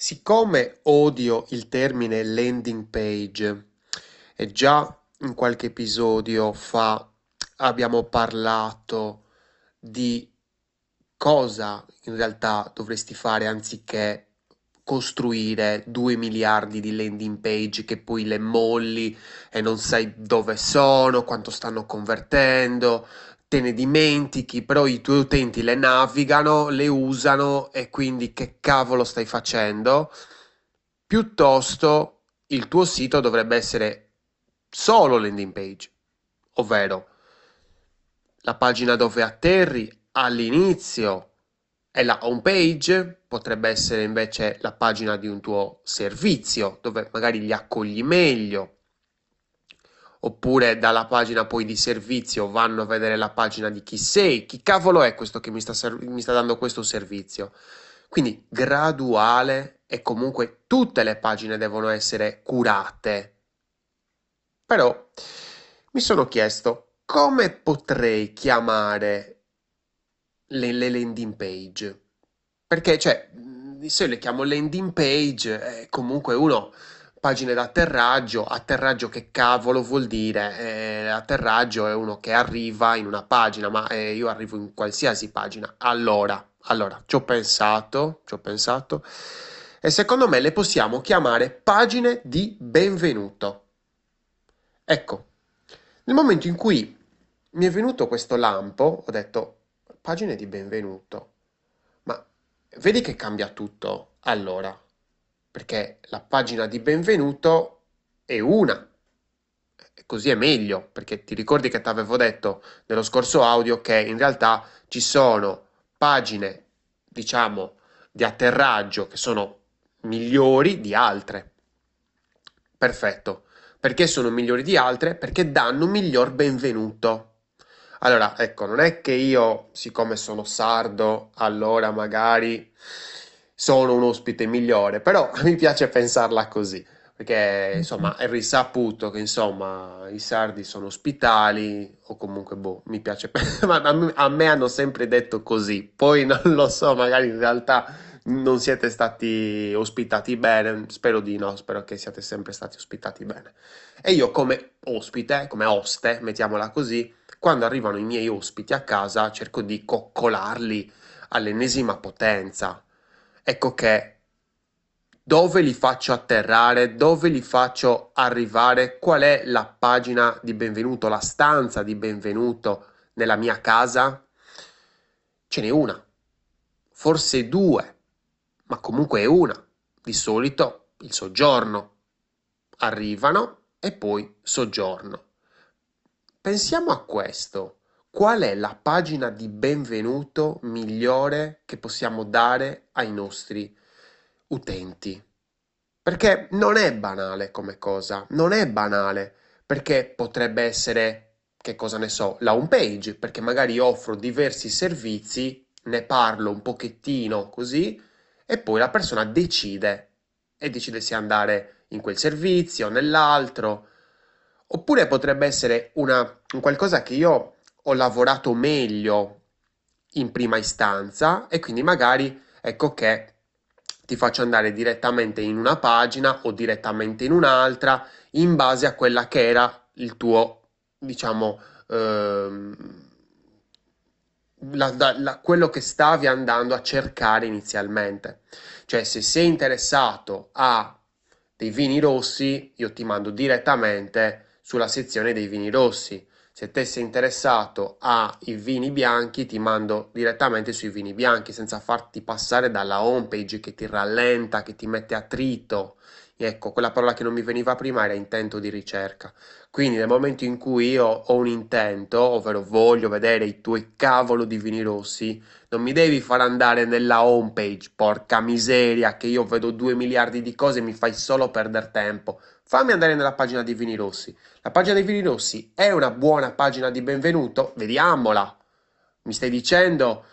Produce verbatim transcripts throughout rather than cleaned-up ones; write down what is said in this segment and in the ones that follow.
Siccome odio il termine landing page, e già in qualche episodio fa abbiamo parlato di cosa in realtà dovresti fare anziché costruire due miliardi di landing page che poi le molli e non sai dove sono, quanto stanno convertendo, te ne dimentichi, però i tuoi utenti le navigano, le usano e quindi che cavolo stai facendo? Piuttosto il tuo sito dovrebbe essere solo landing page, ovvero la pagina dove atterri all'inizio è la home page. Potrebbe essere invece la pagina di un tuo servizio dove magari li accogli meglio, oppure dalla pagina poi di servizio vanno a vedere la pagina di chi sei, chi cavolo è questo che mi sta, serv- mi sta dando questo servizio. Quindi graduale, e comunque tutte le pagine devono essere curate. Però mi sono chiesto come potrei chiamare le, le landing page. Perché, cioè, se io le chiamo landing page, eh, comunque uno, pagine d'atterraggio, atterraggio che cavolo vuol dire? Eh, atterraggio è uno che arriva in una pagina, ma eh, io arrivo in qualsiasi pagina. Allora, allora, ci ho pensato, ci ho pensato, e secondo me le possiamo chiamare pagine di benvenuto. Ecco, nel momento in cui mi è venuto questo lampo, ho detto, pagine di benvenuto. Vedi che cambia tutto allora, perché la pagina di benvenuto è una, così è meglio, perché ti ricordi che ti avevo detto nello scorso audio che in realtà ci sono pagine, diciamo, di atterraggio che sono migliori di altre. Perfetto, perché sono migliori di altre? Perché danno un miglior benvenuto. Allora, ecco, non è che io, siccome sono sardo, allora magari sono un ospite migliore, però mi piace pensarla così, perché insomma è risaputo che insomma i sardi sono ospitali, o comunque boh, mi piace, ma a me hanno sempre detto così, poi non lo so, magari in realtà non siete stati ospitati bene, spero di no, spero che siate sempre stati ospitati bene. E io come ospite, come oste, mettiamola così, quando arrivano i miei ospiti a casa cerco di coccolarli all'ennesima potenza. Ecco che dove li faccio atterrare, dove li faccio arrivare, qual è la pagina di benvenuto, la stanza di benvenuto nella mia casa? Ce n'è una, forse due, ma comunque è una. Di solito il soggiorno. Arrivano e poi soggiorno. Pensiamo a questo, qual è la pagina di benvenuto migliore che possiamo dare ai nostri utenti? Perché non è banale come cosa, non è banale, perché potrebbe essere, che cosa ne so, la home page, perché magari offro diversi servizi, ne parlo un pochettino così e poi la persona decide, e decide se andare in quel servizio, nell'altro. Oppure potrebbe essere una, un qualcosa che io ho lavorato meglio in prima istanza e quindi magari ecco che ti faccio andare direttamente in una pagina o direttamente in un'altra in base a quella che era il tuo, diciamo, ehm, la, la, quello che stavi andando a cercare inizialmente. Cioè se sei interessato a dei vini rossi, io ti mando direttamente sulla sezione dei vini rossi. Se te sei interessato ai vini bianchi, ti mando direttamente sui vini bianchi, senza farti passare dalla home page che ti rallenta, che ti mette a trito. Ecco, quella parola che non mi veniva prima era intento di ricerca. Quindi nel momento in cui io ho un intento, ovvero voglio vedere i tuoi cavolo di vini rossi, non mi devi far andare nella home page, porca miseria, che io vedo due miliardi di cose e mi fai solo perdere tempo. Fammi andare nella pagina dei vini rossi. La pagina dei vini rossi è una buona pagina di benvenuto? Vediamola. Mi stai dicendo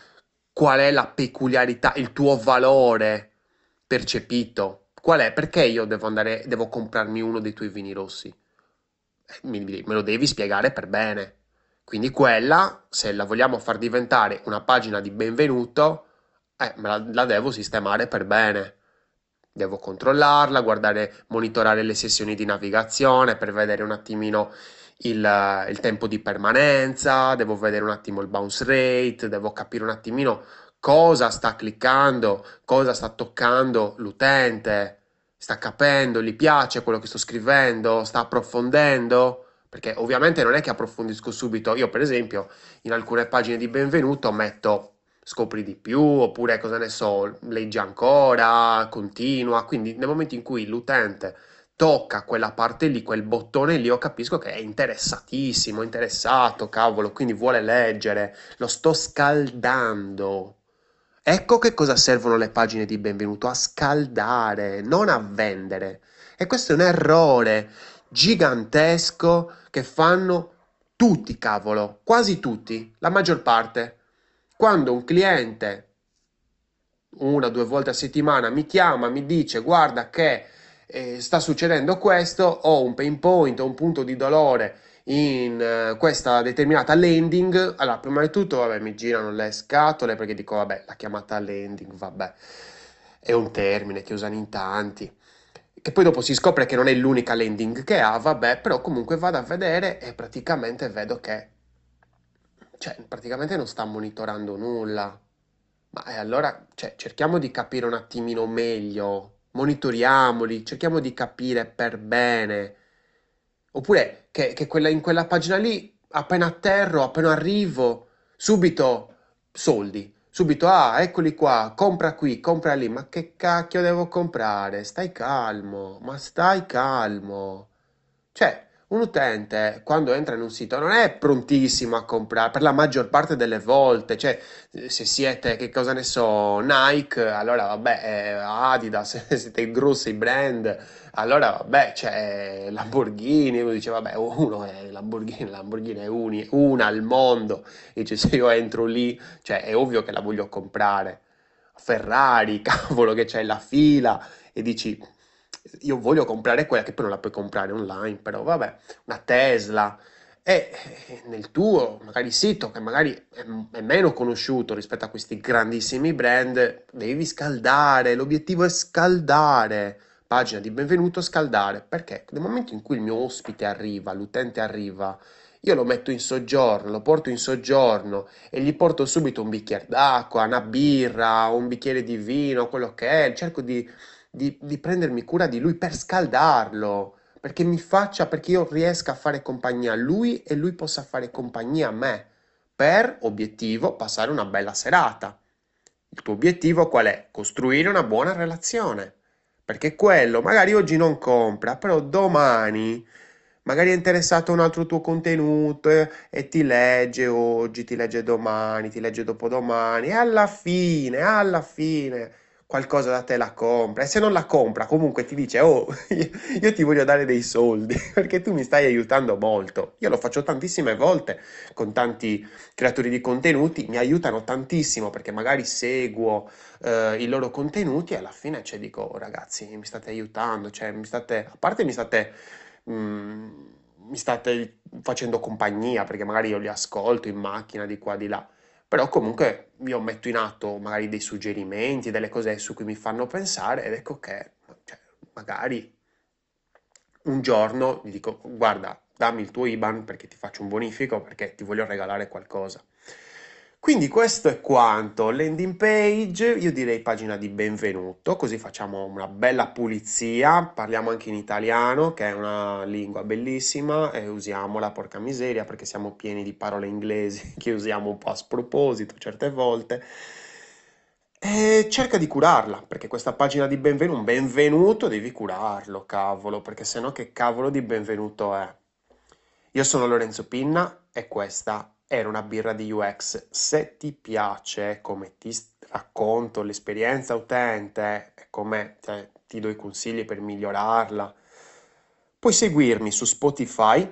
qual è la peculiarità, il tuo valore percepito? Qual è? Perché io devo andare, devo comprarmi uno dei tuoi vini rossi? Me lo devi spiegare per bene. Quindi quella, se la vogliamo far diventare una pagina di benvenuto, eh, me la, la devo sistemare per bene. Devo controllarla, guardare, monitorare le sessioni di navigazione per vedere un attimino il, il tempo di permanenza, devo vedere un attimo il bounce rate, devo capire un attimino cosa sta cliccando, cosa sta toccando l'utente, sta capendo, gli piace quello che sto scrivendo, sta approfondendo, perché ovviamente non è che approfondisco subito. Io per esempio in alcune pagine di benvenuto metto scopri di più, oppure cosa ne so, leggi ancora, continua, quindi nel momento in cui l'utente tocca quella parte lì, quel bottone lì, io capisco che è interessatissimo, interessato, cavolo, quindi vuole leggere, lo sto scaldando. Ecco che cosa servono le pagine di benvenuto, a scaldare, non a vendere. E questo è un errore gigantesco che fanno tutti, cavolo, quasi tutti, la maggior parte. Quando un cliente una o due volte a settimana mi chiama, mi dice guarda che eh, sta succedendo questo, ho un pain point, ho un punto di dolore in eh, questa determinata landing, allora prima di tutto vabbè, mi girano le scatole perché dico vabbè, la chiamata landing, vabbè, è un termine che usano in tanti, che poi dopo si scopre che non è l'unica landing che ha, vabbè, però comunque vado a vedere e praticamente vedo che Cioè, praticamente non sta monitorando nulla. Ma eh, allora, cioè, cerchiamo di capire un attimino meglio. Monitoriamoli, cerchiamo di capire per bene. Oppure che, che quella, in quella pagina lì, appena atterro, appena arrivo, subito soldi. Subito, ah, eccoli qua, compra qui, compra lì. Ma che cacchio devo comprare? Stai calmo, ma stai calmo. Cioè... un utente quando entra in un sito non è prontissimo a comprare per la maggior parte delle volte, cioè se siete, che cosa ne so, Nike, allora vabbè, Adidas, siete grossi brand, allora vabbè, c'è Lamborghini, uno dice vabbè, uno è Lamborghini, Lamborghini è uni, una al mondo, dice se io entro lì, cioè è ovvio che la voglio comprare, Ferrari, cavolo che c'è la fila e dici... io voglio comprare quella che poi non la puoi comprare online, però vabbè, una Tesla, e nel tuo magari sito che magari è, è meno conosciuto rispetto a questi grandissimi brand, devi scaldare, l'obiettivo è scaldare, pagina di benvenuto scaldare, perché nel momento in cui il mio ospite arriva, l'utente arriva, io lo metto in soggiorno, lo porto in soggiorno e gli porto subito un bicchiere d'acqua, una birra, un bicchiere di vino, quello che è, cerco di... Di, di prendermi cura di lui per scaldarlo, perché mi faccia, perché io riesca a fare compagnia a lui e lui possa fare compagnia a me, per obiettivo passare una bella serata. Il tuo obiettivo qual è? Costruire una buona relazione, perché quello magari oggi non compra, però domani magari è interessato a un altro tuo contenuto e, e ti legge oggi, ti legge domani, ti legge dopodomani e alla fine, alla fine... qualcosa da te la compra, e se non la compra comunque ti dice oh, io ti voglio dare dei soldi perché tu mi stai aiutando molto. Io lo faccio tantissime volte con tanti creatori di contenuti, mi aiutano tantissimo perché magari seguo eh, i loro contenuti e alla fine cioè, dico oh, ragazzi mi state aiutando, cioè mi state, a parte mi state mm, mi state facendo compagnia perché magari io li ascolto in macchina di qua di là, però comunque io metto in atto magari dei suggerimenti, delle cose su cui mi fanno pensare ed ecco che cioè, magari un giorno gli dico guarda dammi il tuo I B A N perché ti faccio un bonifico, perché ti voglio regalare qualcosa. Quindi questo è quanto, landing page, io direi pagina di benvenuto, così facciamo una bella pulizia, parliamo anche in italiano che è una lingua bellissima e usiamola porca miseria perché siamo pieni di parole inglesi che usiamo un po' a sproposito certe volte. E cerca di curarla, perché questa pagina di benvenuto, un benvenuto devi curarlo cavolo, perché sennò che cavolo di benvenuto è? Io sono Lorenzo Pinna e questa è... era una birra di U X. Se ti piace come ti racconto l'esperienza utente e come te, ti do i consigli per migliorarla, puoi seguirmi su Spotify,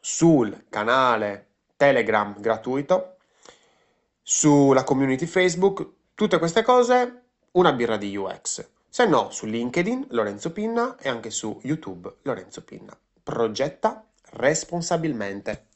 sul canale Telegram gratuito, sulla community Facebook, tutte queste cose, una birra di U X. Se no, su LinkedIn Lorenzo Pinna e anche su YouTube Lorenzo Pinna. Progetta responsabilmente.